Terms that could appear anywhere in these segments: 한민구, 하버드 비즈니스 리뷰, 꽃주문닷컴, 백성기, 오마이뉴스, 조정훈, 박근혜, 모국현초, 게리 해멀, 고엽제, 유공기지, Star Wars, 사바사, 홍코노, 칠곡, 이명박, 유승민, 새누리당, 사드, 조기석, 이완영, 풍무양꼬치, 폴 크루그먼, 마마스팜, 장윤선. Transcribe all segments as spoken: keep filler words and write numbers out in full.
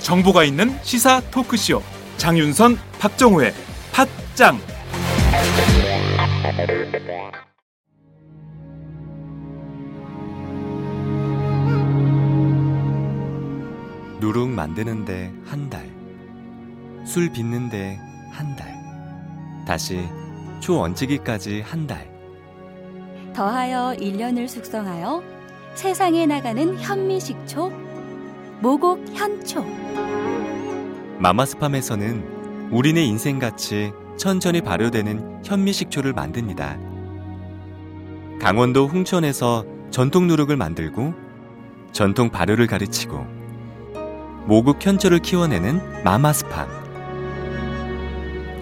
정보가 있는 시사 토크쇼 장윤선, 박정호의 팟짱. 누룩 만드는데 한 달, 술 빚는데 한 달, 다시 초원치기까지 한 달. 더하여 일 년을 숙성하여 세상에 나가는 현미식초, 모국현초. 마마스팜에서는 우리네 인생같이 천천히 발효되는 현미식초를 만듭니다. 강원도 홍천에서 전통 누룩을 만들고 전통 발효를 가르치고 모국현초를 키워내는 마마스팜.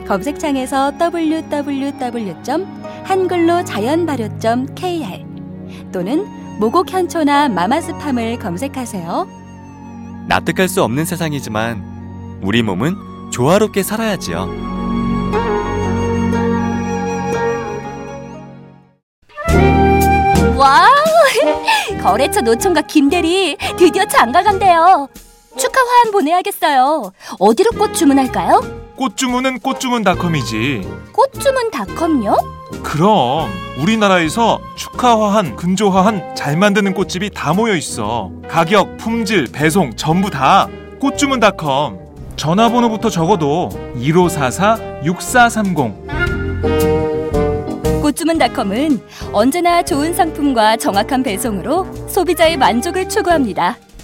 검색창에서 더블유 더블유 더블유 점 한글로자연발효 점 케이알 또는 모국현초나 마마스팜을 검색하세요. 납득할 수 없는 세상이지만 우리 몸은 조화롭게 살아야지요. 와우! 거래처 노총각 김대리 드디어 장가간대요. 축하 화한 보내야겠어요. 어디로 꽃 주문할까요? 꽃주문은 꽃주문닷컴이지. 꽃주문닷컴요? 그럼 우리나라에서 축하화한, 근조화한 잘 만드는 꽃집이 다 모여있어. 가격, 품질, 배송 전부 다 꽃주문닷컴. 전화번호부터 적어도 일오사사 육사삼공. 꽃주문닷컴은 언제나 좋은 상품과 정확한 배송으로 소비자의 만족을 추구합니다.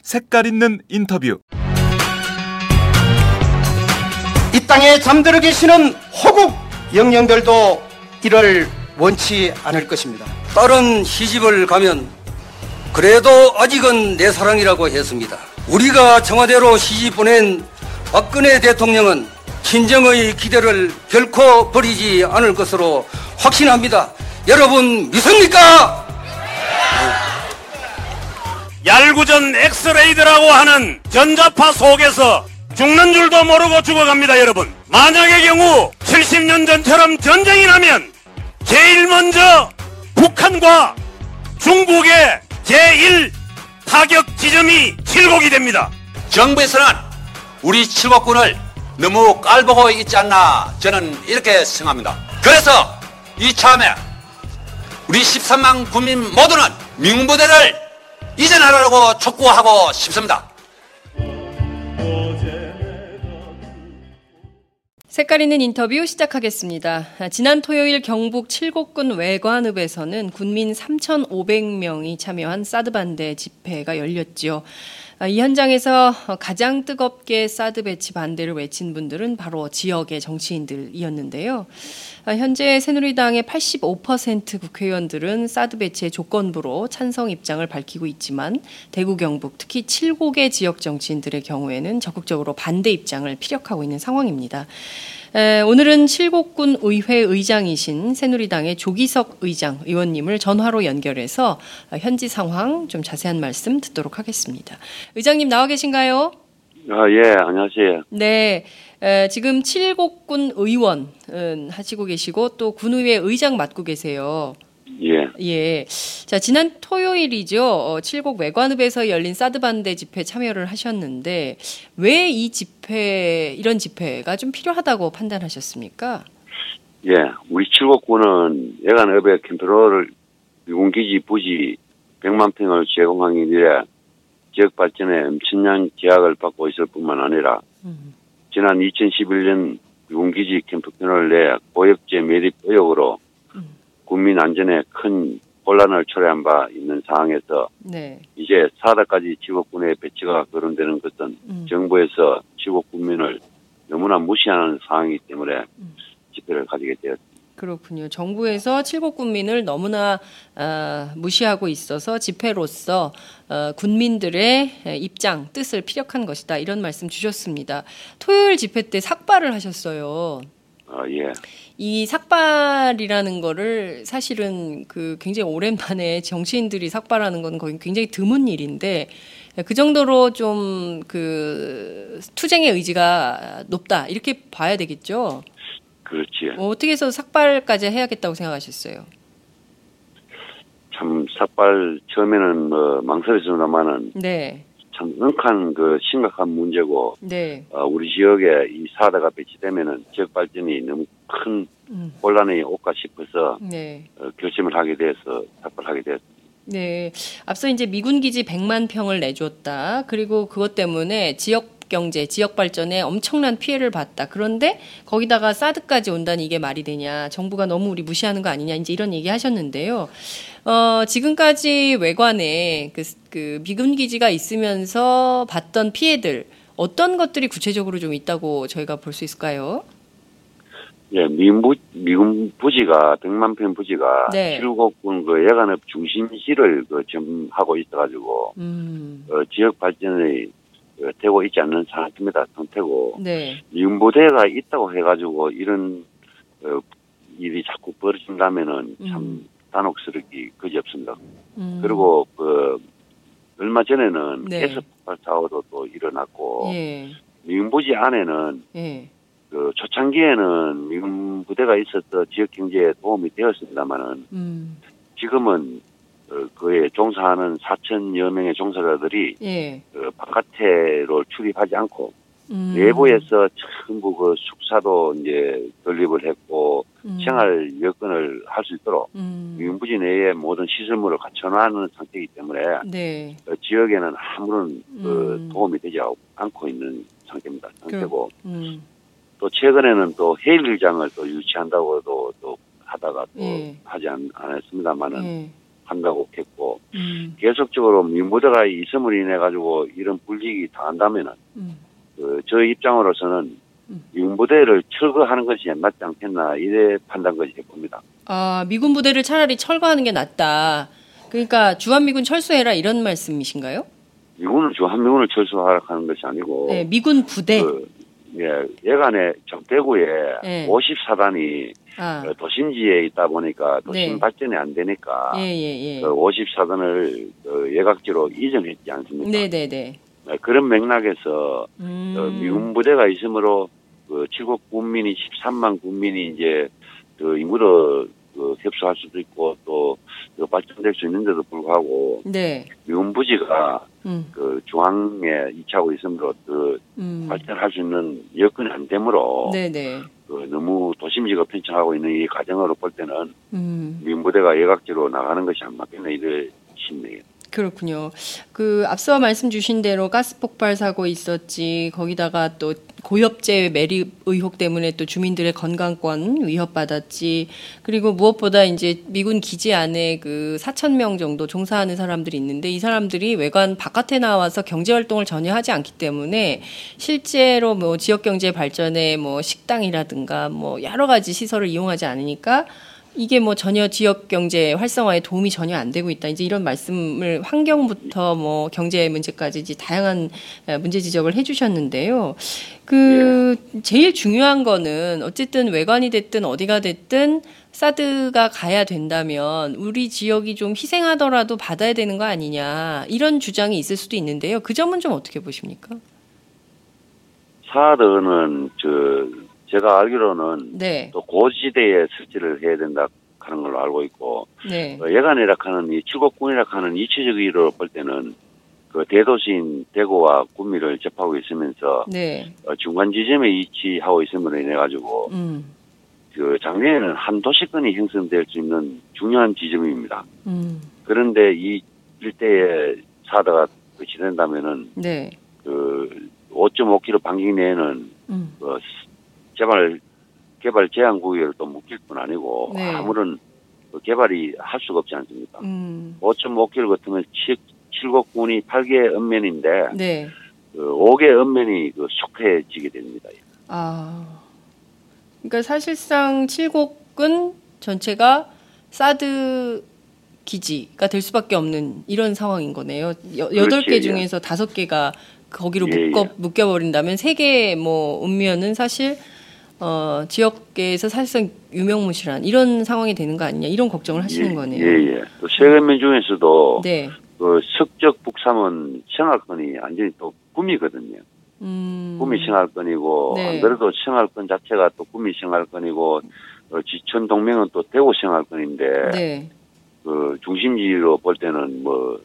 색깔 있는 인터뷰. 이 땅에 잠들어 계시는 호국 영령들도 이를 원치 않을 것입니다. 다른 시집을 가면 그래도 아직은 내 사랑이라고 했습니다. 우리가 청와대로 시집 보낸 박근혜 대통령은 친정의 기대를 결코 버리지 않을 것으로 확신합니다. 여러분 믿습니까? 얄구전 엑스레이드라고 하는 전자파 속에서 죽는 줄도 모르고 죽어갑니다. 여러분, 만약의 경우 칠십 년 전처럼 전쟁이 나면 제일 먼저 북한과 중국의 제일 타격 지점이 칠곡이 됩니다. 정부에서는 우리 칠곡군을 너무 깔보고 있지 않나, 저는 이렇게 생각합니다. 그래서 이참에 우리 십삼만 국민 모두는 민군부대를 이전하라고 촉구하고 싶습니다. 색깔 있는 인터뷰 시작하겠습니다. 지난 토요일 경북 칠곡군 외관읍에서는 군민 삼천오백 명이 참여한 사드 반대 집회가 열렸지요. 이 현장에서 가장 뜨겁게 사드 배치 반대를 외친 분들은 바로 지역의 정치인들이었는데요. 현재 새누리당의 팔십오 퍼센트 국회의원들은 사드 배치의 조건부로 찬성 입장을 밝히고 있지만 대구, 경북, 특히 칠곡의 지역 정치인들의 경우에는 적극적으로 반대 입장을 피력하고 있는 상황입니다. 오늘은 칠곡군 의회 의장이신 새누리당의 조기석 의장 의원님을 전화로 연결해서 현지 상황 좀 자세한 말씀 듣도록 하겠습니다. 의장님 나와 계신가요? 아, 예, 안녕하세요. 네, 에, 지금 칠곡군 의원 하시고 계시고 또 군의회 의장 맡고 계세요. 예. 예. 자, 지난 토요일이죠. 어, 칠곡 외관읍에서 열린 사드 반대 집회 참여를 하셨는데 왜 이 집회, 이런 집회가 좀 필요하다고 판단하셨습니까? 예, 우리 칠곡군은 외관읍의 캠프로를 유공기지 부지 백만 평을 제공하기 위해 지역 발전에 엄청난 제약을 받고 있을 뿐만 아니라 음. 지난 이천십일 년 유공기지 캠프편을 내 고엽제 매립 의혹으로 국민 안전에 큰 혼란을 초래한 바 있는 상황에서 네. 이 현재 사다까지 지역군의 배치가 거론되는 것은 음. 정부에서 지역 국민을 너무나 무시하는 상황이기 때문에 음. 집회를 가지게 되었습니다. 그렇군요. 정부에서 칠곡 군민을 너무나 어, 무시하고 있어서 집회로서 어, 군민들의 입장, 뜻을 피력한 것이다. 이런 말씀 주셨습니다. 토요일 집회 때 삭발을 하셨어요. 아, 예. 이 삭발이라는 거를 사실은 그 굉장히 오랜만에 정치인들이 삭발하는 건 거의 굉장히 드문 일인데 그 정도로 좀 그 투쟁의 의지가 높다. 이렇게 봐야 되겠죠? 그렇지. 어떻게 해서 삭발까지 해야겠다고 생각하셨어요? 참 삭발 처음에는 뭐 망설였습니다만은 네. 참 은칸 그 심각한 문제고 네. 어, 우리 지역에 이 사드가 배치되면은 지역 발전이 너무 큰 음. 혼란이 올까 싶어서 네. 어, 결심을 하게 돼서 삭발하게 됐습니다. 네, 앞서 이제 미군 기지 백만 평을 내줬다. 그리고 그것 때문에 지역 경제, 지역 발전에 엄청난 피해를 봤다. 그런데 거기다가 사드까지 온다니 이게 말이 되냐. 정부가 너무 우리 무시하는 거 아니냐. 이제 이런 얘기 하셨는데요. 어, 지금까지 외관에 그, 그 미군 기지가 있으면서 봤던 피해들 어떤 것들이 구체적으로 좀 있다고 저희가 볼 수 있을까요? 예, 미군, 미군 부지가 백만 평 부지가 네. 칠곡군 그 야간업 중심지를 그 점하고 있어가지고 음. 어, 지역 발전의 되고 있지 않는 상태입니다. 상태고 네. 미군부대가 있다고 해가지고 이런 어, 일이 자꾸 벌어진다면은 음. 참 단혹스럽기 그지없습니다. 음. 그리고 그 얼마 전에는 네. 에스 폭발 사고도 또 일어났고 예. 미군부지 안에는 예. 그 초창기에는 미군부대가 있었던 지역 경제에 도움이 되었습니다만은 음. 지금은 그에 종사하는 사천여 명의 종사자들이 예. 그 바깥으로 출입하지 않고 음. 내부에서 전부 그 숙사도 이제 건립을 했고 음. 생활 여건을 할 수 있도록 음. 미군부지 내에 모든 시설물을 갖춰놓는 상태이기 때문에 네. 그 지역에는 아무런 그 음. 도움이 되지 않고 있는 상태입니다. 상태고 그, 음. 또 최근에는 또 해일장을 또 유치한다고도 또 하다가 또 예. 하지 않았습니다만은. 예. 한다고 했고 음. 계속적으로 미군부대가 있음으로 인해 가지고 이런 불이익이 당한다면은 음. 그 저희 입장으로서는 음. 미군부대를 철거하는 것이 낫지 않겠나 이래 판단까지 해봅니다. 아 미군부대를 차라리 철거하는 게 낫다. 그러니까 주한미군 철수해라 이런 말씀이신가요? 미군은 주한미군을 철수하라 하는 것이 아니고 네, 미군부대 그, 예, 예간에 대구에 네. 오십사단이 아. 도심지에 있다 보니까 도심 네. 발전이 안 되니까 예, 예, 예. 그 오십사단을 그 예각지로 이전했지 않습니까? 네, 네, 네. 그런 맥락에서 음. 그 미군 부대가 있으므로 그 칠곡 군민이 십삼만 군민이 이제 그 인구로 그 협소할 수도 있고 또 그 발전될 수 있는데도 불구하고 네. 미군 부지가 음. 그 중앙에 위치하고 있으므로 그 음. 발전할 수 있는 여건이 안 되므로 네, 네. 그 너무 도심지가 편차하고 있는 이 과정으로 볼 때는 음. 민부대가 예각지로 나가는 것이 안 맞겠나 이래 싶네요. 그렇군요. 그 앞서 말씀 주신 대로 가스 폭발 사고 있었지. 거기다가 또 고엽제 매립 의혹 때문에 또 주민들의 건강권 위협받았지. 그리고 무엇보다 이제 미군 기지 안에 그 사천 명 정도 종사하는 사람들이 있는데 이 사람들이 외관 바깥에 나와서 경제 활동을 전혀 하지 않기 때문에 실제로 뭐 지역 경제 발전에 뭐 식당이라든가 뭐 여러 가지 시설을 이용하지 않으니까 이게 뭐 전혀 지역 경제 활성화에 도움이 전혀 안 되고 있다. 이제 이런 말씀을 환경부터 뭐 경제 문제까지 이제 다양한 문제 지적을 해주셨는데요. 그 제일 중요한 거는 어쨌든 외관이 됐든 어디가 됐든 사드가 가야 된다면 우리 지역이 좀 희생하더라도 받아야 되는 거 아니냐 이런 주장이 있을 수도 있는데요. 그 점은 좀 어떻게 보십니까? 사드는 저. 제가 알기로는 네. 또 고지대에 설치를 해야 된다 하는 걸로 알고 있고 네. 어, 예간이라 하는 이 칠곡군이라 하는 이치적으로 볼 때는 그 대도시인 대구와 구미를 접하고 있으면서 네. 어, 중간 지점에 위치하고 있음으로 인해 가지고 음. 그 작년에는 한 도시권이 형성될 수 있는 중요한 지점입니다. 음. 그런데 이 일대에 사드가 배치된다면은 네. 그 오점오 킬로미터 반경 내에는 음. 어, 개발, 개발 제한구역을 또 묶일 뿐 아니고, 네. 아무런 개발이 할 수가 없지 않습니까? 음. 오점오 킬로미터 같으면 칠곡군이 여덟 개 읍면인데 네. 그 다섯 개 읍면이 그 속해지게 됩니다. 아, 그러니까 사실상 칠곡은 전체가 사드 기지가 될 수밖에 없는 이런 상황인 거네요. 여, 그렇지, 여덟 개 중에서 예. 다섯 개가 거기로 예, 묶어, 예. 묶여버린다면 세 개 뭐 읍면은 사실 어, 지역계에서 사실상 유명무실한 이런 상황이 되는 거 아니냐 이런 걱정을 하시는 예, 거네요. 예예. 또 세금면 중에서도 네. 그 석적 북삼은 청하권이 완전히 또 구미거든요. 음. 구미 청하권이고 네. 안 그래도 청하권 자체가 또 구미 청하권이고 어, 지천 동맹은 또 대구 청하권인데 네. 그 중심지로 볼 때는 뭐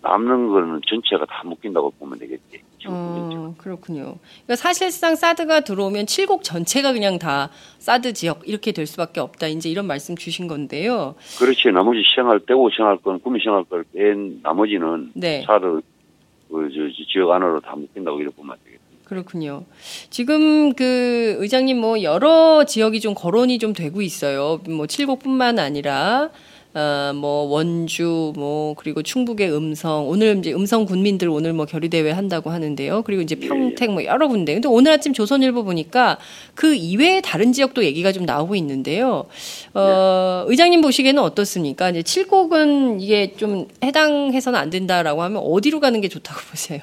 남는 거는 전체가 다 묶인다고 보면 되겠지. 어, 그렇군요. 그러니까 사실상 사드가 들어오면 칠곡 전체가 그냥 다 사드 지역 이렇게 될 수밖에 없다. 이제 이런 말씀 주신 건데요. 그렇지. 나머지 시행할 떼고 시행할 건 구미 시행할 걸 뺀 나머지는 네. 사드 그, 저, 지역 안으로 다 묶인다고 이렇게 보면 되겠지. 그렇군요. 지금 그 의장님 뭐 여러 지역이 좀 거론이 좀 되고 있어요. 뭐 칠곡뿐만 아니라. 어, 뭐 원주 뭐 그리고 충북의 음성 오늘 이제 음성 군민들 오늘 뭐 결의 대회 한다고 하는데요. 그리고 이제 평택 뭐 여러 군데. 근데 오늘 아침 조선일보 보니까 그 이외의 다른 지역도 얘기가 좀 나오고 있는데요. 어, 의장님 보시기에는 어떻습니까? 이제 칠곡은 이게 좀 해당해서는 안 된다라고 하면 어디로 가는 게 좋다고 보세요?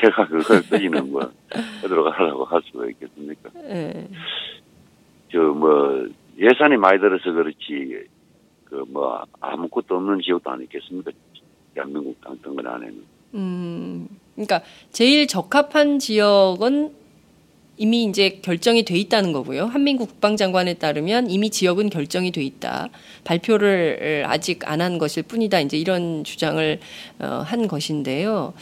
제가 그걸 쓰기는 뭐 어디로 가라고 할 수가 있겠습니까? 네. 저 뭐 예산이 많이 들어서 그렇지. 그, 뭐, 아무것도 없는 지역도 아니겠습니까? 대한민국 당선권 안에는. 음, 그러니까 제일 적합한 지역은 이미 이제 결정이 돼 있다는 거고요. 한민국 국방장관에 따르면 이미 지역은 결정이 돼 있다. 발표를 아직 안 한 것일 뿐이다. 이제 이런 주장을 어, 한 것인데요.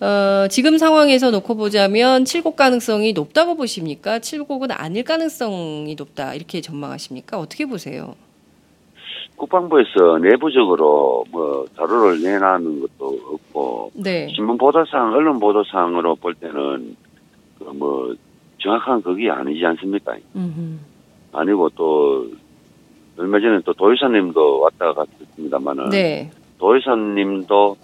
어, 지금 상황에서 놓고 보자면 칠곡 가능성이 높다고 보십니까? 칠곡은 아닐 가능성이 높다. 이렇게 전망하십니까? 어떻게 보세요? 국방부에서 내부적으로 뭐 자료를 내놓는 것도 없고 네. 신문 보도상 언론 보도상으로 볼 때는 그 뭐 정확한 그게 아니지 않습니까? 음흠. 아니고 또 얼마 전에 또 도의사님도 왔다 갔습니다만은 네. 도의사님도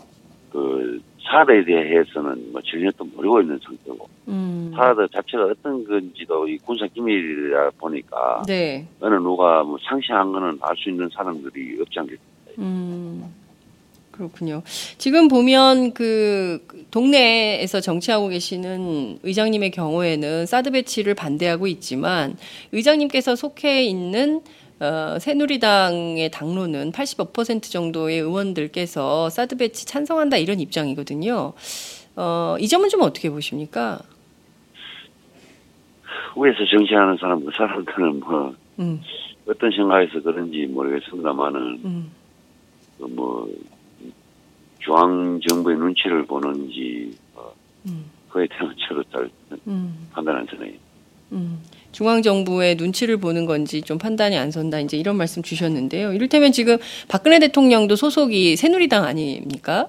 그 사드에 대해서는 뭐 전혀 또 모르고 있는 상태고 음. 사드 자체가 어떤 건지도 이 군사 기밀이라 보니까 네. 어느 누가 뭐 상시한 거는 알 수 있는 사람들이 없지 않겠습니까? 음. 그렇군요. 지금 보면 그 동네에서 정치하고 계시는 의장님의 경우에는 사드 배치를 반대하고 있지만 의장님께서 속해 있는 어, 새누리당의 당론은 팔십오 퍼센트 정도의 의원들께서 사드 배치 찬성한다 이런 입장이거든요. 어, 이 점은 좀 어떻게 보십니까? 위에서 정치하는 사람, 그 사람들은 뭐, 음. 어떤 생각에서 그런지 모르겠습니다만은, 음. 그 뭐, 중앙정부의 눈치를 보는지, 뭐, 음. 그에 대한 저도 잘 음. 판단 안 서네요. 음. 중앙정부의 눈치를 보는 건지 좀 판단이 안 선다 이제 이런 말씀 주셨는데요. 이를테면 지금 박근혜 대통령도 소속이 새누리당 아닙니까?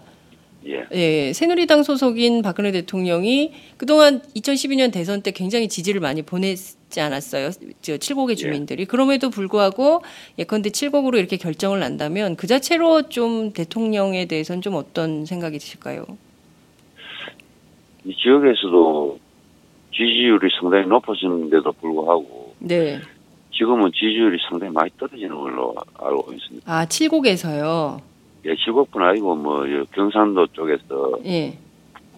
예. 예, 새누리당 소속인 박근혜 대통령이 그동안 이천십이 년 대선 때 굉장히 지지를 많이 보냈지 않았어요. 칠곡의 주민들이. 예. 그럼에도 불구하고 예컨대 칠곡으로 이렇게 결정을 난다면 그 자체로 좀 대통령에 대해서는 좀 어떤 생각이 드실까요? 이 지역에서도 지지율이 상당히 높아지는데도 불구하고 네. 지금은 지지율이 상당히 많이 떨어지는 걸로 알고 있습니다. 아, 칠곡에서요? 예, 칠곡뿐 아니고 뭐 경상도 쪽에서 예.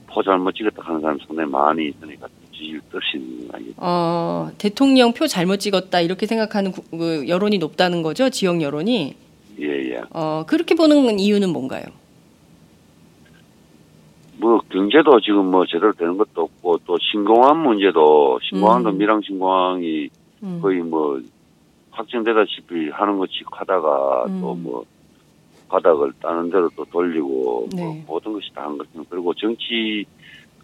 포 잘못 찍었다 하는 사람 상당히 많이 있으니까 지지율 떨어지는 거 아니겠죠? 어, 대통령 표 잘못 찍었다 이렇게 생각하는 구, 그 여론이 높다는 거죠? 지역 여론이? 예예. 예. 어, 그렇게 보는 이유는 뭔가요? 뭐 경제도 지금 뭐 제대로 되는 것도 없고 또 신공항 문제도 신공항도 음. 밀양 신공항이 음. 거의 뭐 확정되다시피 하는 것이 하다가 음. 또 뭐 바닥을 따는 대로 또 돌리고 네. 뭐 모든 것이 다 한 것처럼 그리고 정치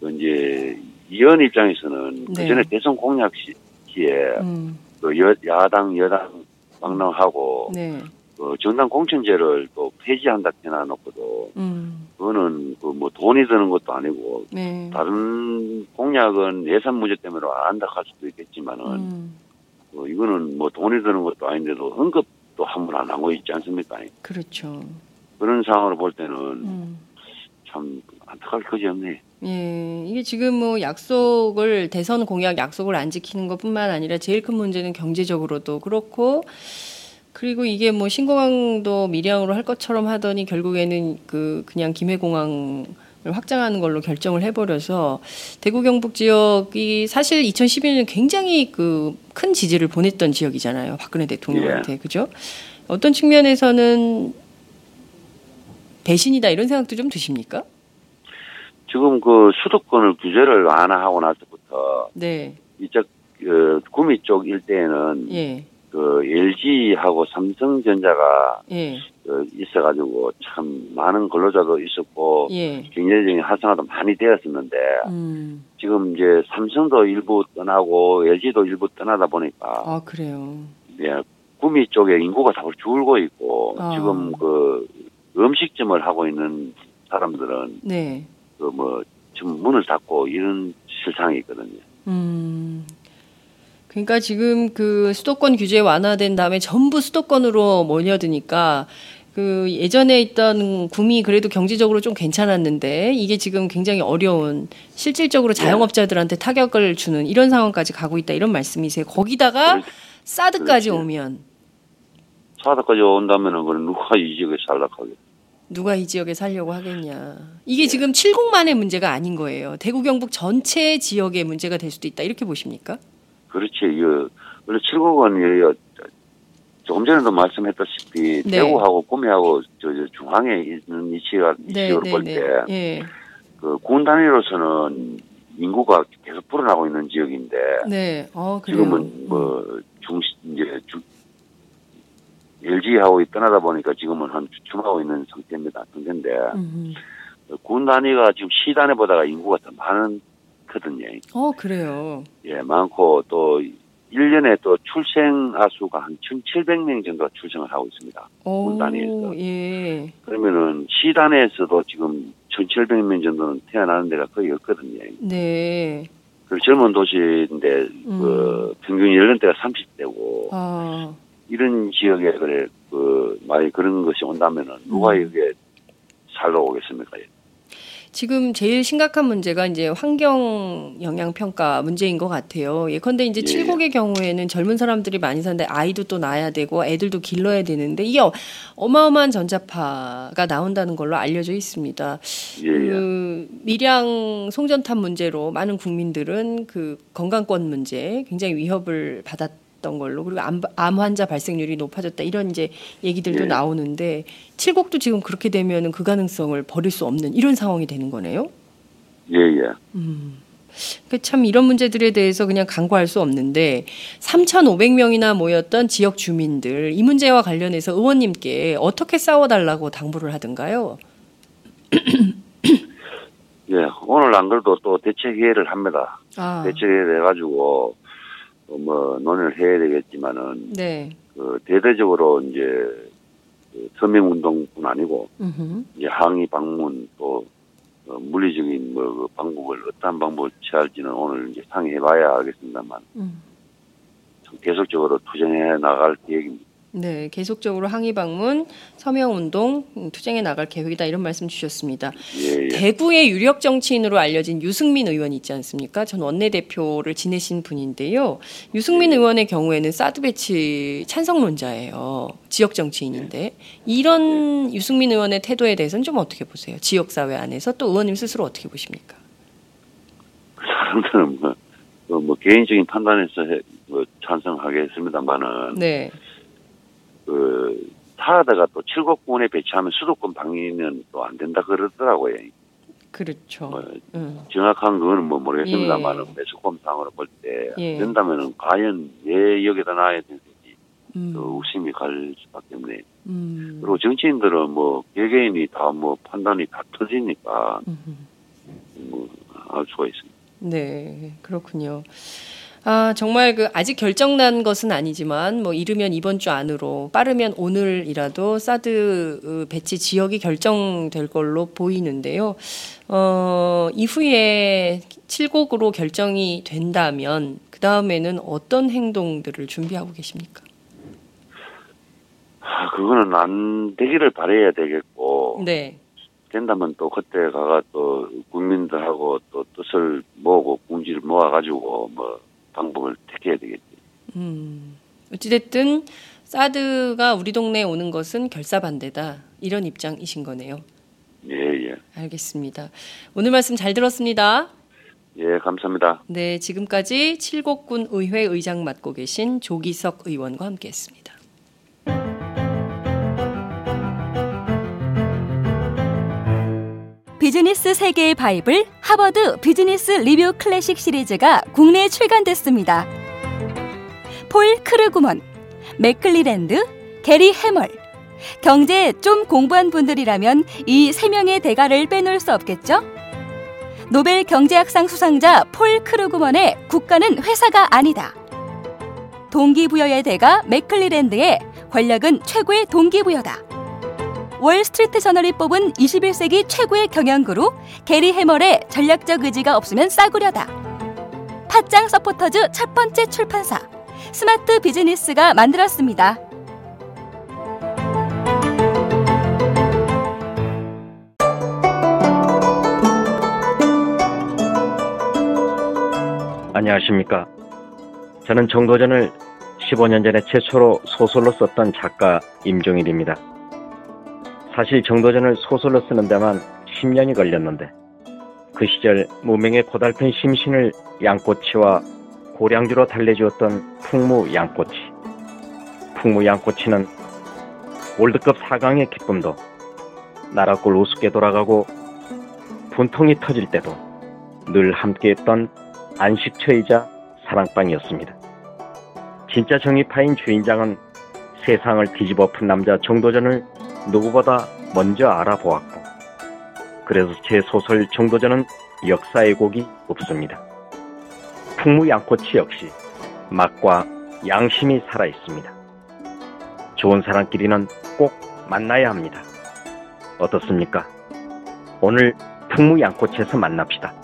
그 이제 의원 입장에서는 네. 그전에 대선 공약 시기에 음. 그 여, 야당 여당 막론하고 네. 그 정당 공천제를 또 폐지한다 해놔놓고도 음. 그거는 그 뭐 돈이 드는 것도 아니고 네. 다른 공약은 예산 문제 때문에 안 한다 할 수도 있겠지만은 음. 그 이거는 뭐 돈이 드는 것도 아닌데도 언급도 한 번 안 하고 있지 않습니까? 그렇죠. 그런 상황으로 볼 때는 음. 참 안타까울 거지 없네. 예, 이게 지금 뭐 약속을 대선 공약 약속을 안 지키는 것뿐만 아니라 제일 큰 문제는 경제적으로도 그렇고, 그리고 이게 뭐 신공항도 밀양으로 할 것처럼 하더니 결국에는 그 그냥 김해공항 확장하는 걸로 결정을 해버려서 대구 경북 지역이 사실 이천십일 년 굉장히 그 큰 지지를 보냈던 지역이잖아요, 박근혜 대통령한테. 예. 그죠? 어떤 측면에서는 배신이다 이런 생각도 좀 드십니까? 지금 그 수도권을 규제를 완화하고 나서부터 네. 이쪽 그 구미 쪽 일대에는 예. 그 엘지하고 삼성전자가 예. 있어가지고 참 많은 근로자도 있었고 예. 경제적인 활성화도 많이 되었었는데 음. 지금 이제 삼성도 일부 떠나고 엘지도 일부 떠나다 보니까 아 그래요. 예, 구미 쪽에 인구가 다 줄고 있고 아. 지금 그 음식점을 하고 있는 사람들은 네. 그 뭐 지금 문을 닫고 이런 실상이 있거든요. 음. 그러니까 지금 그 수도권 규제 완화된 다음에 전부 수도권으로 몰려드니까 그 예전에 있던 구미 그래도 경제적으로 좀 괜찮았는데 이게 지금 굉장히 어려운 실질적으로 자영업자들한테 타격을 주는 이런 상황까지 가고 있다 이런 말씀이세요. 거기다가 사드까지 그렇지. 오면 사드까지 온다면은 그럼 누가 이 지역에 살라고 하겠어? 누가 이 지역에 살려고 하겠냐. 이게 예. 지금 칠곡만의 문제가 아닌 거예요. 대구 경북 전체 지역의 문제가 될 수도 있다 이렇게 보십니까? 그렇지. 예. 원래 칠곡은 예, 조금 전에도 말씀했다시피 네. 대구하고 구미하고 저, 저 중앙에 있는 위치가 네, 위치로 네, 볼 때 군 네. 예. 단위로서는 인구가 계속 불어나고 있는 지역인데 네. 어, 지금은 뭐 중시 이제 중 엘지하고 떠나다 보니까 지금은 한 주춤하고 있는 상태입니다. 상태인데 음흠. 군 단위가 지금 시 단위보다가 인구가 더 많은. 거든요. 어, 그래요. 예, 많고, 또, 일 년에 또 출생아 수가 한 천칠백 명 정도 출생을 하고 있습니다. 군 단위에서. 예. 그러면은, 시 단위에서도 지금 천칠백 명 정도는 태어나는 데가 거의 없거든요. 네. 그리고 젊은 도시인데, 음. 그, 평균 연령대가 삼십 대고, 아. 이런 지역에, 그래, 그, 만약에 그런 것이 온다면은, 누가 여기에 살러 오겠습니까? 지금 제일 심각한 문제가 이제 환경 영향 평가 문제인 것 같아요. 예컨대 이제 예. 칠곡의 경우에는 젊은 사람들이 많이 사는데 아이도 또 낳아야 되고 애들도 길러야 되는데 이게 어마어마한 전자파가 나온다는 걸로 알려져 있습니다. 예. 그 밀양 송전탑 문제로 많은 국민들은 그 건강권 문제 굉장히 위협을 받았. 걸로 그리고 암, 암 환자 발생률이 높아졌다 이런 이제 얘기들도 예. 나오는데 칠곡도 지금 그렇게 되면은 그 가능성을 버릴 수 없는 이런 상황이 되는 거네요. 예예. 예. 음, 그러니까 참 이런 문제들에 대해서 그냥 간과할 수 없는데 삼천오백 명이나 모였던 지역 주민들 이 문제와 관련해서 의원님께 어떻게 싸워달라고 당부를 하던가요? 예, 오늘 안 그래도 또 대책회의를 합니다. 아. 대책회의를 해가지고. 뭐, 논의를 해야 되겠지만은, 네. 그, 대대적으로 이제, 그 서명운동 뿐 아니고, 음흠. 이제 항의 방문 또, 어, 물리적인 뭐, 그 방법을, 어떤 방법을 취할지는 오늘 이제 상의해 봐야 하겠습니다만, 음. 계속적으로 투쟁해 나갈 계획입니다. 네, 계속적으로 항의 방문, 서명 운동, 투쟁해 나갈 계획이다 이런 말씀 주셨습니다. 예, 예. 대구의 유력 정치인으로 알려진 유승민 의원 있지 않습니까? 전 원내대표를 지내신 분인데요. 유승민 예. 의원의 경우에는 사드 배치 찬성론자예요. 지역 정치인인데 예. 이런 예. 유승민 의원의 태도에 대해서는 좀 어떻게 보세요? 지역 사회 안에서 또 의원님 스스로 어떻게 보십니까? 그 사람들은 뭐, 뭐, 뭐 개인적인 판단에서 해, 뭐 찬성하겠습니다만은. 네. 그, 사드가 또 칠곡군에 배치하면 수도권 방위는 또 안 된다 그러더라고요. 그렇죠. 뭐 음. 정확한 건 뭐 모르겠습니다만, 예. 매수검상으로 볼 때, 예. 된다면은 과연 왜 여기다 놔야 되는지, 음. 그 의심이 갈 수밖에 없네요. 음. 그리고 정치인들은 뭐, 개개인이 다 뭐 판단이 다 터지니까, 음. 뭐, 알 수가 있습니다. 네, 그렇군요. 아, 정말 그 아직 결정난 것은 아니지만 뭐 이르면 이번 주 안으로 빠르면 오늘이라도 사드 배치 지역이 결정될 걸로 보이는데요. 어, 이후에 칠곡으로 결정이 된다면 그 다음에는 어떤 행동들을 준비하고 계십니까? 아, 그거는 안 되기를 바라야 되겠고. 네. 된다면 또 그때 가가 또 국민들하고 또 뜻을 모으고 궁지를 모아가지고 뭐 방법을 택해야 되겠지. 음. 어찌됐든 사드가 우리 동네에 오는 것은 결사반대다. 이런 입장이신 거네요. 예, 예. 알겠습니다. 오늘 말씀 잘 들었습니다. 예, 감사합니다. 네, 지금까지 칠곡군 의회 의장 맡고 계신 조기석 의원과 함께했습니다. 비즈니스 세계의 바이블 하버드 비즈니스 리뷰 클래식 시리즈가 국내에 출간됐습니다. 폴 크루그먼, 맥클리랜드, 게리 해멀. 경제 좀 공부한 분들이라면 이 세 명의 대가를 빼놓을 수 없겠죠? 노벨 경제학상 수상자 폴 크루그먼의 국가는 회사가 아니다. 동기부여의 대가 맥클리랜드의 권력은 최고의 동기부여다. 월스트리트 저널이 뽑은 이십일 세기 최고의 경영그룹 게리 해멀의 전략적 의지가 없으면 싸구려다. 팟짱 서포터즈 첫 번째 출판사 스마트 비즈니스가 만들었습니다. 안녕하십니까. 저는 정도전을 십오 년 전에 최초로 소설로 썼던 작가 임종일입니다. 사실 정도전을 소설로 쓰는 데만 십 년이 걸렸는데 그 시절 무명의 고달픈 심신을 양꼬치와 고량주로 달래주었던 풍무양꼬치. 풍무양꼬치는 월드컵 사 강의 기쁨도 나라골 우습게 돌아가고 분통이 터질 때도 늘 함께했던 안식처이자 사랑방이었습니다. 진짜 정의파인 주인장은 세상을 뒤집어 푼 남자 정도전을 누구보다 먼저 알아보았고 그래서 제 소설 정도전은 역사의 곡이 없습니다. 풍무양꼬치 역시 맛과 양심이 살아있습니다. 좋은 사람끼리는 꼭 만나야 합니다. 어떻습니까? 오늘 풍무양꼬치에서 만납시다.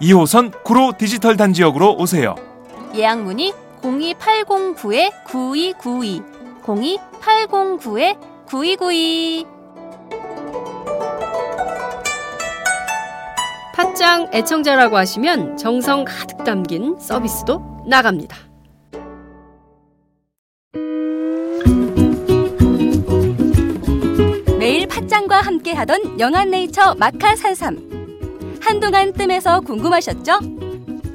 이 호선 구로 디지털 단지역으로 오세요. 예약 문의 공이 팔공구 구이구이 공이 팔공구 구이구이. 팟짱 애청자라고 하시면 정성 가득 담긴 서비스도 나갑니다. 매일 팟짱과 함께하던 영한네이처 마카산삼. 한동안 뜸해서 궁금하셨죠?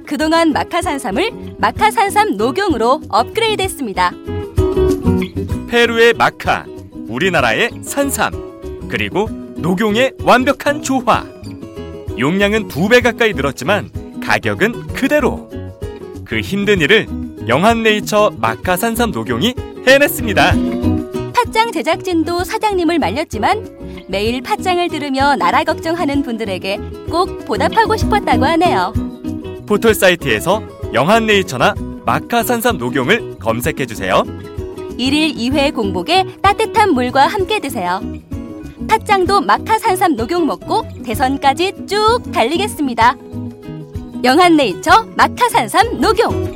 그동안 마카산삼을 마카산삼 녹용으로 업그레이드했습니다. 페루의 마카, 우리나라의 산삼, 그리고 녹용의 완벽한 조화. 용량은 두 배 가까이 늘었지만 가격은 그대로. 그 힘든 일을 영한네이처 마카산삼 녹용이 해냈습니다. 팟짱 제작진도 사장님을 말렸지만 매일 팟짱을 들으며 나라 걱정하는 분들에게 꼭 보답하고 싶었다고 하네요. 포털사이트에서 영한네이처나 마카산삼 녹용을 검색해주세요. 일 일 이 회 공복에 따뜻한 물과 함께 드세요. 팟짱도 마카산삼 녹용 먹고 대선까지 쭉 달리겠습니다. 영한네이처 마카산삼 녹용.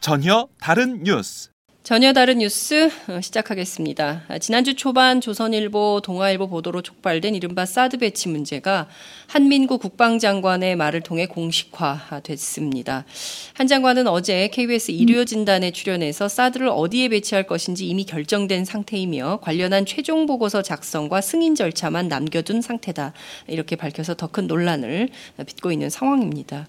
전혀 다른 뉴스. 전혀 다른 뉴스 시작하겠습니다. 지난주 초반 조선일보, 동아일보 보도로 촉발된 이른바 사드 배치 문제가 한민구 국방장관의 말을 통해 공식화됐습니다. 한 장관은 어제 케이비에스 일요진단에 출연해서 사드를 어디에 배치할 것인지 이미 결정된 상태이며 관련한 최종 보고서 작성과 승인 절차만 남겨둔 상태다. 이렇게 밝혀서 더 큰 논란을 빚고 있는 상황입니다.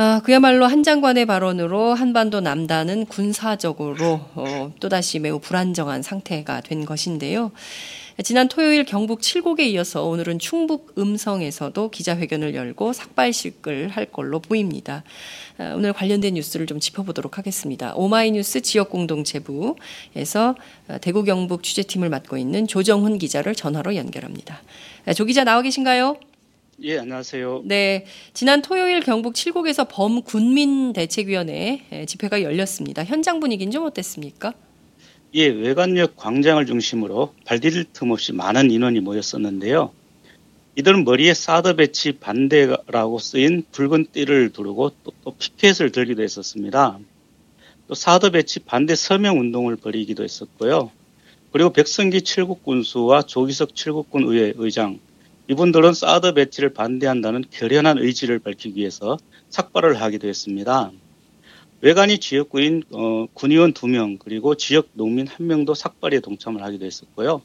아, 그야말로 한 장관의 발언으로 한반도 남단은 군사적으로 어, 또다시 매우 불안정한 상태가 된 것인데요. 지난 토요일 경북 칠곡에 이어서 오늘은 충북 음성에서도 기자회견을 열고 삭발식을 할 걸로 보입니다. 아, 오늘 관련된 뉴스를 좀 짚어보도록 하겠습니다. 오마이뉴스 지역공동체부에서 대구 경북 취재팀을 맡고 있는 조정훈 기자를 전화로 연결합니다. 아, 조 기자 나와 계신가요? 예, 안녕하세요. 네, 지난 토요일 경북 칠곡에서 범군민대책위원회 집회가 열렸습니다. 현장 분위기는 좀 어땠습니까? 이에 외관역 광장을 중심으로 발디딜 틈 없이 많은 인원이 모였었는데요. 이들은 머리에 사드 배치 반대라고 쓰인 붉은 띠를 두르고 또, 또 피켓을 들기도 했었습니다. 또 사드 배치 반대 서명 운동을 벌이기도 했었고요. 그리고 백성기 칠곡 군수와 조기석 칠곡 군 의회 의장, 이분들은 사드 배치를 반대한다는 결연한 의지를 밝히기 위해서 삭발을 하기도 했습니다. 외관이 지역구인 어, 군의원 두 명 그리고 지역 농민 한 명도 삭발에 동참을 하기도 했었고요.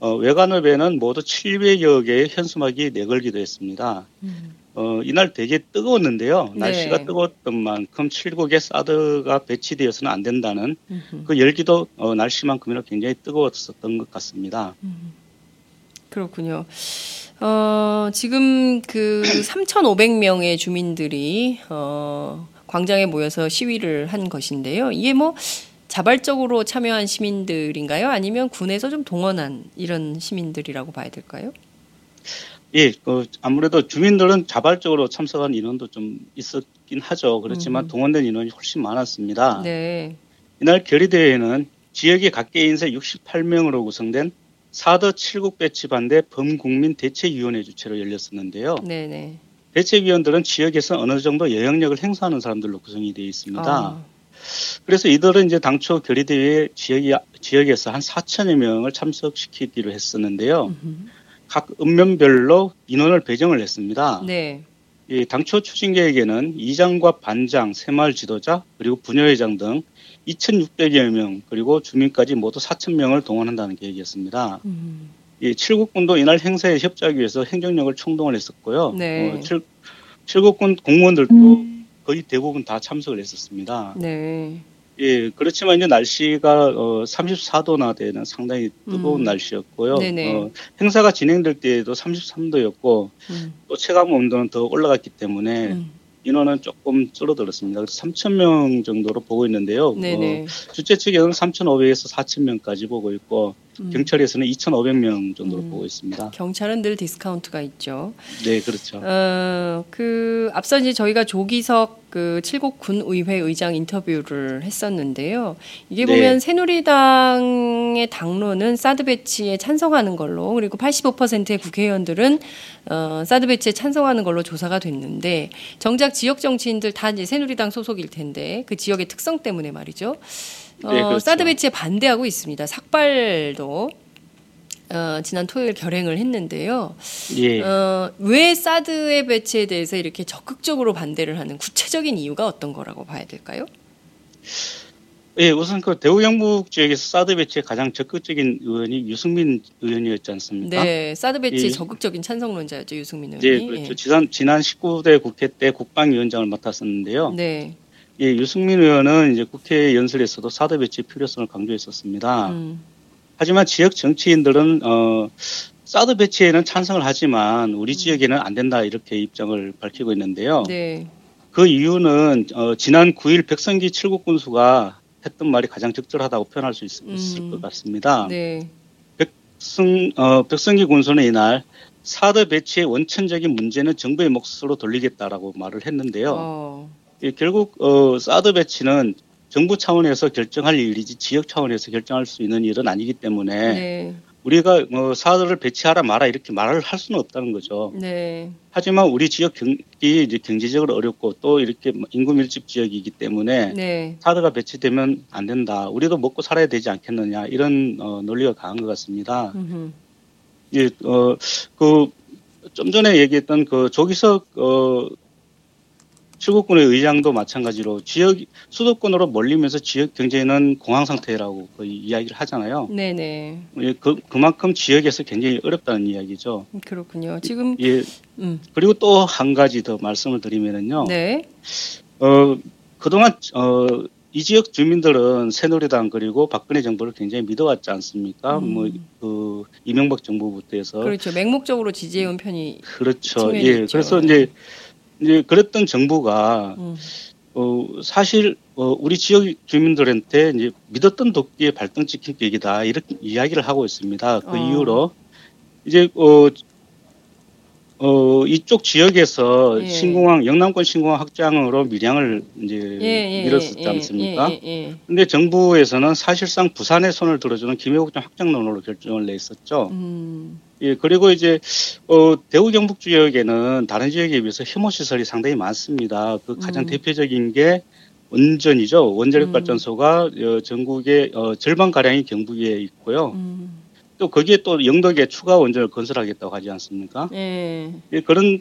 어, 외관을 배는 모두 칠백여 개의 현수막이 내걸기도 했습니다. 어, 이날 되게 뜨거웠는데요. 날씨가 네. 뜨거웠던 만큼 칠곡에 사드가 배치되어서는 안 된다는 그 열기도 어, 날씨만큼이나 굉장히 뜨거웠었던 것 같습니다. 그렇군요. 어, 지금 그 삼천오백 명의 주민들이 어, 광장에 모여서 시위를 한 것인데요. 이게 뭐 자발적으로 참여한 시민들인가요? 아니면 군에서 좀 동원한 이런 시민들이라고 봐야 될까요? 예, 그 아무래도 주민들은 자발적으로 참석한 인원도 좀 있었긴 하죠. 그렇지만 음. 동원된 인원이 훨씬 많았습니다. 네. 이날 결의대회에는 지역의 각계 인사 육십팔 명으로 구성된 사드 칠곡 배치 반대 범국민 대책위원회 주최로 열렸었는데요. 네네. 대책위원들은 지역에서 어느 정도 영향력을 행사하는 사람들로 구성이 되어 있습니다. 아. 그래서 이들은 이제 당초 결의대회 지역이, 지역에서 한 사천여 명을 참석시키기로 했었는데요. 음흠. 각 읍면별로 인원을 배정을 했습니다. 네. 예, 당초 추진 계획에는 이장과 반장, 새마을 지도자, 그리고 부녀회장 등 이천육백여 명 그리고 주민까지 모두 사천 명을 동원한다는 계획이었습니다. 음. 예, 칠곡군도 이날 행사에 협조하기 위해서 행정력을 총동을 했었고요. 네. 어, 칠, 칠곡군 공무원들도 음. 거의 대부분 다 참석을 했었습니다. 네. 예, 그렇지만 이제 날씨가 어, 삼십사 도나 되는 상당히 뜨거운 음. 날씨였고요. 어, 행사가 진행될 때에도 삼십삼 도였고 음. 또 체감 온도는 더 올라갔기 때문에 음. 인원은 조금 줄어들었습니다. 그래서 삼천 명 정도로 보고 있는데요. 어, 주최 측에서는 삼천오백에서 사천 명까지 보고 있고 음. 경찰에서는 이천오백 명 정도로 음. 보고 있습니다. 경찰은 늘 디스카운트가 있죠. 네, 그렇죠. 어, 그 앞서 이제 저희가 조기석 그 칠곡 군의회 의장 인터뷰를 했었는데요. 이게 보면 네. 새누리당의 당론은 사드 배치에 찬성하는 걸로, 그리고 팔십오 퍼센트의 국회의원들은 어, 사드 배치에 찬성하는 걸로 조사가 됐는데, 정작 지역 정치인들 다 이제 새누리당 소속일 텐데 그 지역의 특성 때문에 말이죠. 어, 네, 그렇죠. 사드 배치에 반대하고 있습니다. 삭발도 어, 지난 토요일 결행을 했는데요. 예. 어, 왜 사드의 배치에 대해서 이렇게 적극적으로 반대를 하는 구체적인 이유가 어떤 거라고 봐야 될까요? 예, 우선 그 대구 경북 지역에서 사드 배치에 가장 적극적인 의원이 유승민 의원이었지 않습니까? 네, 사드 배치 예. 적극적인 찬성론자였죠, 유승민 의원이. 예, 그렇죠. 예. 지난 지난 십구 대 국회 때 국방위원장을 맡았었는데요. 네. 예, 유승민 의원은 이제 국회 연설에서도 사드 배치 필요성을 강조했었습니다. 음. 하지만 지역 정치인들은 어, 사드 배치에는 찬성을 하지만 우리 음. 지역에는 안 된다 이렇게 입장을 밝히고 있는데요. 네. 그 이유는 어, 지난 구일 백성기 칠곡 군수가 했던 말이 가장 적절하다고 표현할 수 있, 음. 있을 것 같습니다. 네. 백승, 어, 백성기 군수는 이날 사드 배치의 원천적인 문제는 정부의 몫으로 돌리겠다라고 말을 했는데요. 어. 예, 결국 어, 사드 배치는 정부 차원에서 결정할 일이지 지역 차원에서 결정할 수 있는 일은 아니기 때문에 네. 우리가 뭐 사드를 배치하라 마라 이렇게 말을 할 수는 없다는 거죠. 네. 하지만 우리 지역 경기 이제 경제적으로 어렵고 또 이렇게 인구 밀집 지역이기 때문에 네. 사드가 배치되면 안 된다. 우리도 먹고 살아야 되지 않겠느냐 이런 어, 논리가 강한 것 같습니다. 음흠. 예, 어, 그 좀 전에 얘기했던 그 조기석 어. 칠곡군의 의장도 마찬가지로 지역 수도권으로 몰리면서 지역 경제는 공황 상태라고 거의 이야기를 하잖아요. 네네. 예, 그 그만큼 지역에서 굉장히 어렵다는 이야기죠. 그렇군요. 지금 예. 음. 그리고 또 한 가지 더 말씀을 드리면은요. 네. 어 그동안 어 이 지역 주민들은 새누리당 그리고 박근혜 정부를 굉장히 믿어왔지 않습니까? 음. 뭐 그 이명박 정부부터 해서 그렇죠. 맹목적으로 지지해온 편이 그렇죠. 예. 있죠. 그래서 이제. 이제 그랬던 정부가 음. 어, 사실 어, 우리 지역 주민들한테 이제 믿었던 도끼의 발등 찍힌 계기다 이렇게 이야기를 하고 있습니다. 그 어. 이후로 이제 어, 어, 이쪽 지역에서 예. 신공항, 영남권 신공항 확장으로 밀양을 이제 예, 예, 밀었었지 예, 않습니까? 예, 예, 예. 근데 정부에서는 사실상 부산의 손을 들어주는 김해국장 확장 논으로 결정을 내었었죠. 음. 예, 그리고 이제, 어, 대구 경북 지역에는 다른 지역에 비해서 혐오시설이 상당히 많습니다. 그 가장 음. 대표적인 게 원전이죠. 원자력발전소가 음. 전국의 어, 절반가량이 경북에 있고요. 음. 또 거기에 또 영덕에 추가 원전을 건설하겠다고 하지 않습니까? 예. 예, 그런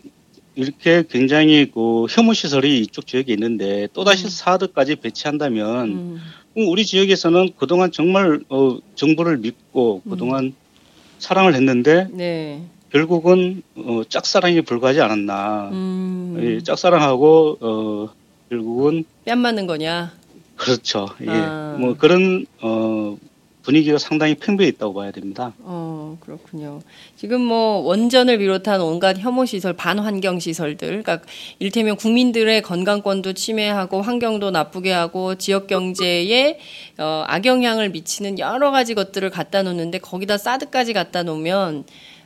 이렇게 굉장히 그 혐오 시설이 이쪽 지역에 있는데 또 다시 음. 사드까지 배치한다면 음. 우리 지역에서는 그동안 정말 어, 정부를 믿고 음. 그동안 사랑을 했는데 네. 결국은 어, 짝사랑에 불과하지 않았나? 음. 예, 짝사랑하고 어, 결국은 뺨 맞는 거냐? 그렇죠. 예. 아. 뭐 그런 어. 분위기가 상당히 팽배해 있다고 봐야 됩니다. 어, 그렇군요. 지금 뭐 원전을 비롯한 온갖 혐오시설, 반환경시설들, 그러니까 이를테면 국민들의 건강권도 침해하고 환경도 나쁘게 하고 지역경제에 어, 악영향을 미치는 여러 가지 것들을 갖다 놓는데 거기다 사드까지 갖다 놓으면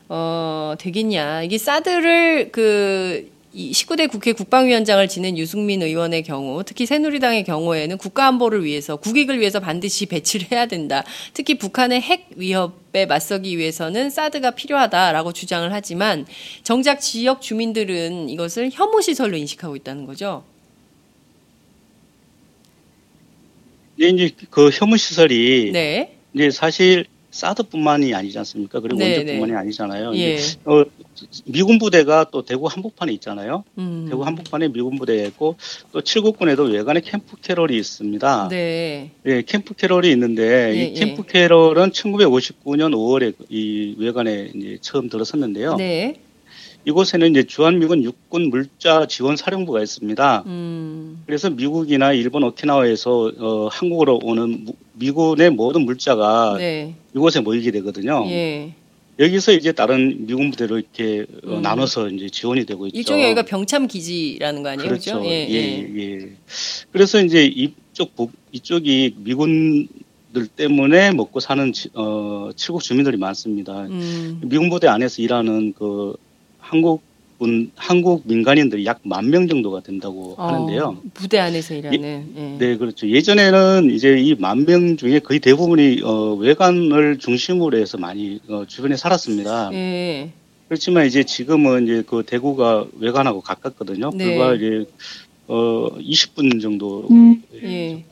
어, 되겠냐. 이게 사드를 그 십구 대 국회 국방위원장을 지낸 유승민 의원의 경우 특히 새누리당의 경우에는 국가안보를 위해서 국익을 위해서 반드시 배치를 해야 된다. 특히 북한의 핵 위협에 맞서기 위해서는 사드가 필요하다라고 주장을 하지만 정작 지역 주민들은 이것을 혐오시설로 인식하고 있다는 거죠. 네, 이제 그 혐오시설이 네. 이제 사실 사드뿐만이 아니지 않습니까? 그리고 네네. 원전뿐만이 아니잖아요. 예. 어, 미군 부대가 또 대구 한복판에 있잖아요. 음. 대구 한복판에 미군 부대가 있고 또 칠곡군에도 외관에 캠프 캐럴이 있습니다. 네. 예, 캠프 캐럴이 있는데 예, 이 캠프 예. 캐럴은 천구백오십구 년 오월에 이 외관에 이제 처음 들어섰는데요. 네. 이곳에는 이제 주한미군 육군 물자 지원 사령부가 있습니다. 음. 그래서 미국이나 일본 오키나와에서 어, 한국으로 오는 무, 미군의 모든 물자가 네. 이곳에 모이게 되거든요. 예. 여기서 이제 다른 미군 부대로 이렇게 음. 어, 나눠서 이제 지원이 되고 있죠. 일종의 여기가 병참 기지라는 거 아니에요? 그렇죠. 그렇죠? 예, 예. 예, 예. 그래서 이제 이쪽 이쪽이 미군 들 때문에 먹고 사는 어, 칠곡 주민들이 많습니다. 음. 미군 부대 안에서 일하는 그 한국군, 한국 민간인들이 약 만 명 정도가 된다고 어, 하는데요. 부대 안에서 일하는. 예, 예. 네, 그렇죠. 예전에는 이제 이 만 명 중에 거의 대부분이 어, 외관을 중심으로 해서 많이 어, 주변에 살았습니다. 예. 그렇지만 이제 지금은 이제 그 대구가 외관하고 가깝거든요. 네. 불과 이제 어, 이십 분 정도. 음. 예.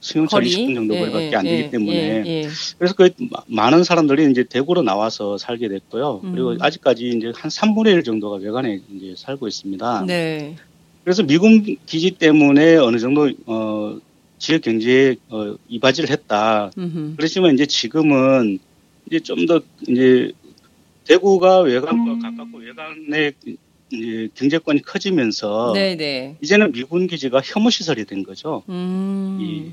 승용차로 이십 분 정도밖에 예, 예, 안 되기 예, 때문에 예, 예. 그래서 그 많은 사람들이 이제 대구로 나와서 살게 됐고요. 음. 그리고 아직까지 이제 한 삼분의 일 정도가 외관에 이제 살고 있습니다. 네. 그래서 미군 기지 때문에 어느 정도 어, 지역 경제에 어, 이바지를 했다. 음흠. 그렇지만 이제 지금은 이제 좀 더 이제 대구가 외관과 음. 가깝고 외관에 이제 경제권이 커지면서 네네. 이제는 미군 기지가 혐오 시설이 된 거죠. 음, 예.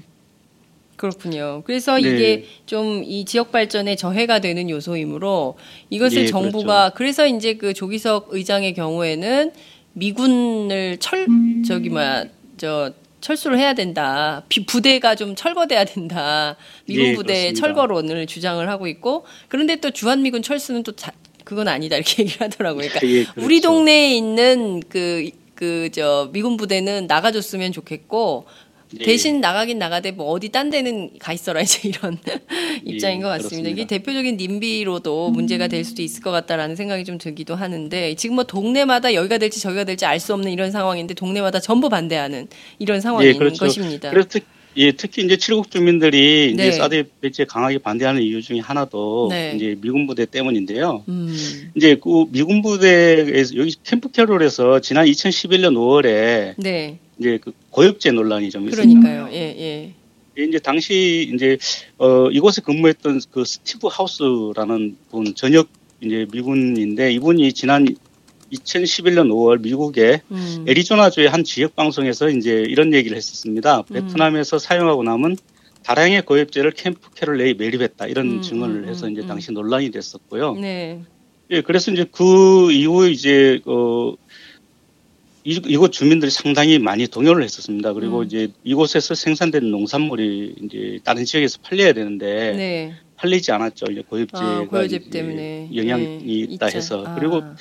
그렇군요. 그래서 네. 이게 좀 이 지역 발전에 저해가 되는 요소이므로 이것을 예, 정부가 그렇죠. 그래서 이제 그 조기석 의장의 경우에는 미군을 철 음. 저기 뭐야 저 철수를 해야 된다. 부대가 좀 철거돼야 된다. 미군 예, 부대 철거론을 주장을 하고 있고 그런데 또 주한미군 철수는 또 자, 그건 아니다 이렇게 얘기를 하더라고요. 그러니까 예, 그렇죠. 우리 동네에 있는 그 그 저 미군 부대는 나가줬으면 좋겠고 예. 대신 나가긴 나가되 뭐 어디 딴 데는 가 있어라 이제 이런 예, 입장인 것 같습니다. 그렇습니다. 이게 대표적인 님비로도 문제가 될 수도 있을 것 같다라는 생각이 좀 들기도 하는데 지금 뭐 동네마다 여기가 될지 저기가 될지 알 수 없는 이런 상황인데 동네마다 전부 반대하는 이런 상황이 예, 그렇죠. 있는 것입니다. 그렇죠. 예, 특히 이제 칠곡 주민들이 네. 이제 사드 배치에 강하게 반대하는 이유 중에 하나도 네. 이제 미군 부대 때문인데요. 음. 이제 그 미군 부대에서 여기 캠프 캐롤에서 지난 이천십일 년 오월에 네. 이제 그 고엽제 논란이 좀 있었잖아요. 그러니까요. 예, 예. 이제 당시 이제 어 이곳에 근무했던 그 스티브 하우스라는 분 전역 이제 미군인데 이분이 지난 이천십일 년 오월 미국의 음. 애리조나주의 한 지역 방송에서 이제 이런 얘기를 했었습니다. 베트남에서 음. 사용하고 남은 다량의 고엽제를 캠프 캐롤레에 매립했다 이런 음. 증언을 해서 이제 당시 논란이 됐었고요. 네. 예, 그래서 이제 그 이후 이제 어 이, 이곳 주민들이 상당히 많이 동요를 했었습니다. 그리고 음. 이제 이곳에서 생산된 농산물이 이제 다른 지역에서 팔려야 되는데. 네. 팔리지 않았죠. 이제 고엽제가 아, 고엽제 때문에 영향이 네, 있다 있죠. 해서. 그리고 아.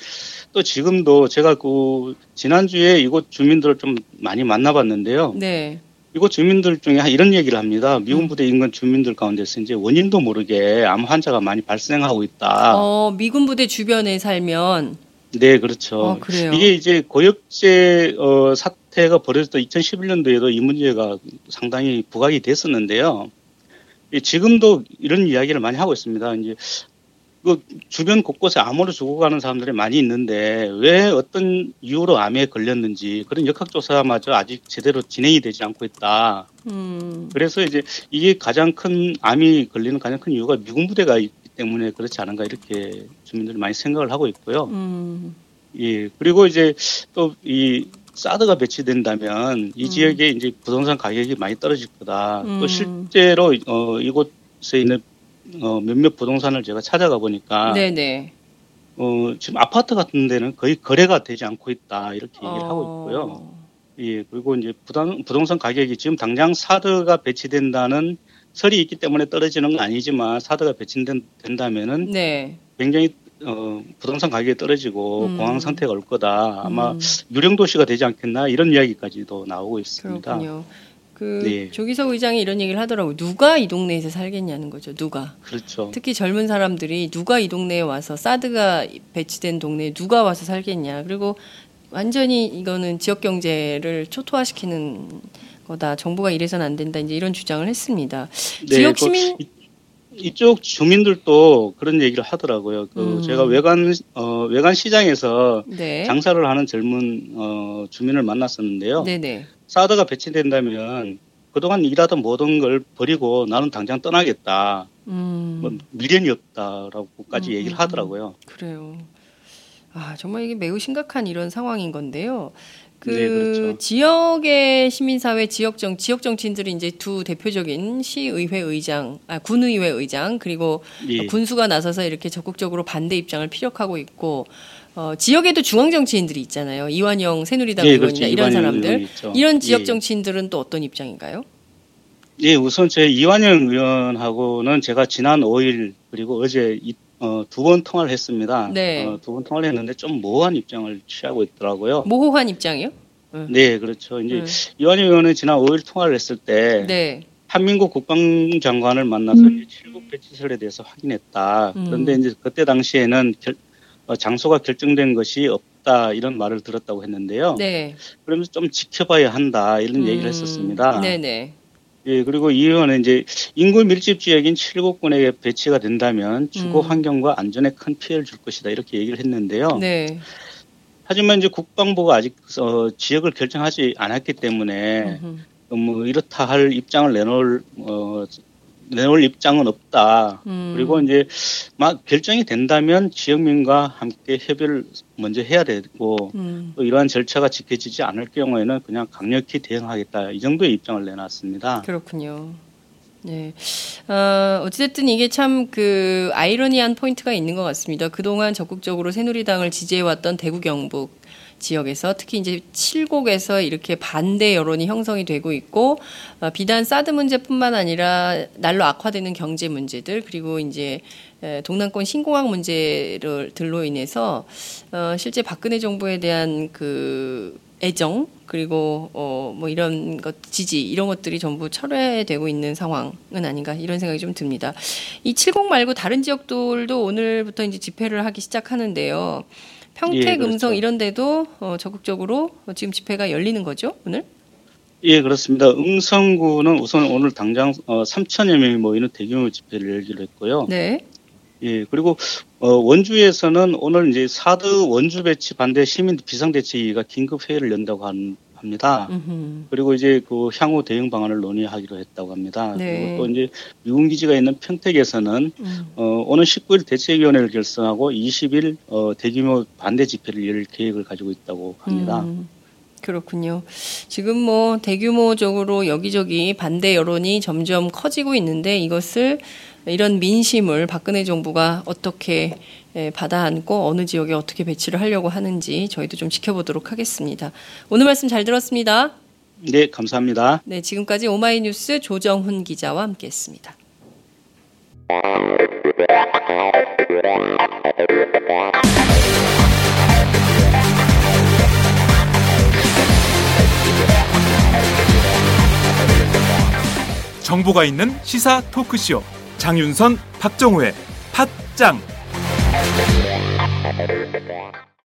또 지금도 제가 그 지난주에 이곳 주민들을 좀 많이 만나봤는데요. 네. 이곳 주민들 중에 이런 얘기를 합니다. 미군 부대 인근 주민들 가운데서 이제 원인도 모르게 암 환자가 많이 발생하고 있다. 어, 미군 부대 주변에 살면. 네, 그렇죠. 어, 그래요. 이게 이제 고엽제 어, 사태가 벌어졌던 이천십일 년도에도 이 문제가 상당히 부각이 됐었는데요. 지금도 이런 이야기를 많이 하고 있습니다. 이제 그 주변 곳곳에 암으로 죽어가는 사람들이 많이 있는데 왜 어떤 이유로 암에 걸렸는지 그런 역학조사마저 아직 제대로 진행이 되지 않고 있다. 음. 그래서 이제 이게 가장 큰 암이 걸리는 가장 큰 이유가 미군 부대가 있기 때문에 그렇지 않은가 이렇게 주민들이 많이 생각을 하고 있고요. 음. 예. 그리고 이제 또 이 사드가 배치된다면 이 음. 지역에 이제 부동산 가격이 많이 떨어질 거다. 음. 또 실제로 어, 이곳에 있는 어, 몇몇 부동산을 제가 찾아가 보니까 네네. 어, 지금 아파트 같은 데는 거의 거래가 되지 않고 있다 이렇게 얘기를 어... 하고 있고요. 예, 그리고 이제 부당, 부동산 가격이 지금 당장 사드가 배치된다는 설이 있기 때문에 떨어지는 건 아니지만 사드가 배치된다면은 네. 굉장히 어, 부동산 가격이 떨어지고 음. 공황 상태가 올 거다. 아마 음. 유령 도시가 되지 않겠나 이런 이야기까지도 나오고 있습니다. 그렇군요. 그 네. 조기석 의장이 이런 얘기를 하더라고요. 누가 이 동네에서 살겠냐는 거죠. 누가. 그렇죠. 특히 젊은 사람들이 누가 이 동네에 와서 사드가 배치된 동네에 누가 와서 살겠냐. 그리고 완전히 이거는 지역 경제를 초토화시키는 거다. 정부가 이래서는 안 된다. 이제 이런 주장을 했습니다. 네, 지역 시민 그, 이쪽 주민들도 그런 얘기를 하더라고요. 그 음. 제가 외관 어, 외관 시장에서 네. 장사를 하는 젊은 어, 주민을 만났었는데요. 네네. 사드가 배치된다면 그동안 일하던 모든 걸 버리고 나는 당장 떠나겠다. 음. 뭐 미련이 없다라고까지 음. 얘기를 하더라고요. 그래요. 아, 정말 이게 매우 심각한 이런 상황인 건데요. 그 네, 그렇죠. 지역의 시민사회, 지역정, 지역정치인들이 이제 두 대표적인 시의회 의장, 아, 군의회 의장, 그리고 예. 군수가 나서서 이렇게 적극적으로 반대 입장을 피력하고 있고, 어, 지역에도 중앙정치인들이 있잖아요. 이완영 새누리당 예, 의원이나 이런 사람들. 이런 지역정치인들은 예. 또 어떤 입장인가요? 예, 우선 제 이완영 의원하고는 제가 지난 오일 그리고 어제 어, 두 번 통화를 했습니다. 네. 어, 두 번 통화를 했는데 좀 모호한 입장을 취하고 있더라고요. 모호한 입장이요? 응. 네, 그렇죠. 이제 응. 이완영 의원은 지난 오일 통화를 했을 때 네. 한민국 국방장관을 만나서 음. 칠곡 배치설에 대해서 확인했다. 음. 그런데 이제 그때 당시에는 결, 어, 장소가 결정된 것이 없다 이런 말을 들었다고 했는데요. 네. 그러면서 좀 지켜봐야 한다 이런 음, 얘기를 했었습니다. 네네. 예, 그리고 이 의원은 이제 인구 밀집 지역인 칠곡군에 배치가 된다면 주거 환경과 안전에 큰 피해를 줄 것이다 이렇게 얘기를 했는데요. 네. 하지만 이제 국방부가 아직 어, 지역을 결정하지 않았기 때문에 어, 뭐 이렇다 할 입장을 내놓을 어, 내놓을 입장은 없다. 음. 그리고 이제 막 결정이 된다면 지역민과 함께 협의를 먼저 해야 되고 음. 또 이러한 절차가 지켜지지 않을 경우에는 그냥 강력히 대응하겠다. 이 정도의 입장을 내놨습니다. 그렇군요. 네. 어, 어쨌든 이게 참 그 아이러니한 포인트가 있는 것 같습니다. 그동안 적극적으로 새누리당을 지지해왔던 대구 경북 지역에서 특히 이제 칠곡에서 이렇게 반대 여론이 형성이 되고 있고 어, 비단 사드 문제뿐만 아니라 날로 악화되는 경제 문제들 그리고 이제 에, 동남권 신공항 문제들로 인해서 어, 실제 박근혜 정부에 대한 그 애정 그리고 어, 뭐 이런 것 지지 이런 것들이 전부 철회되고 있는 상황은 아닌가 이런 생각이 좀 듭니다. 이 칠곡 말고 다른 지역들도 오늘부터 이제 집회를 하기 시작하는데요. 평택, 예, 그렇죠. 음성 이런 데도 어, 적극적으로 지금 집회가 열리는 거죠, 오늘? 예, 그렇습니다. 음성구는 우선 오늘 당장 어, 삼천여 명이 모이는 대규모 집회를 열기로 했고요. 네. 예, 그리고 어, 원주에서는 오늘 이제 사드 원주 배치 반대 시민 비상대책위가 긴급 회의를 연다고 한, 합니다. 음흠. 그리고 이제 그 향후 대응 방안을 논의하기로 했다고 합니다. 네. 그리고 또 이제 유공기지가 있는 평택에서는 음. 어, 오는 십구일 대책위원회를 결성하고 이십일 어, 대규모 반대 집회를 열 계획을 가지고 있다고 합니다. 음. 그렇군요. 지금 뭐 대규모적으로 여기저기 반대 여론이 점점 커지고 있는데 이것을 이런 민심을 박근혜 정부가 어떻게 받아안고 어느 지역에 어떻게 배치를 하려고 하는지 저희도 좀 지켜보도록 하겠습니다. 오늘 말씀 잘 들었습니다. 네, 감사합니다. 네, 지금까지 오마이뉴스 조정훈 기자와 함께했습니다. 정보가 있는 시사 토크쇼 장윤선, 박정호의 팟짱.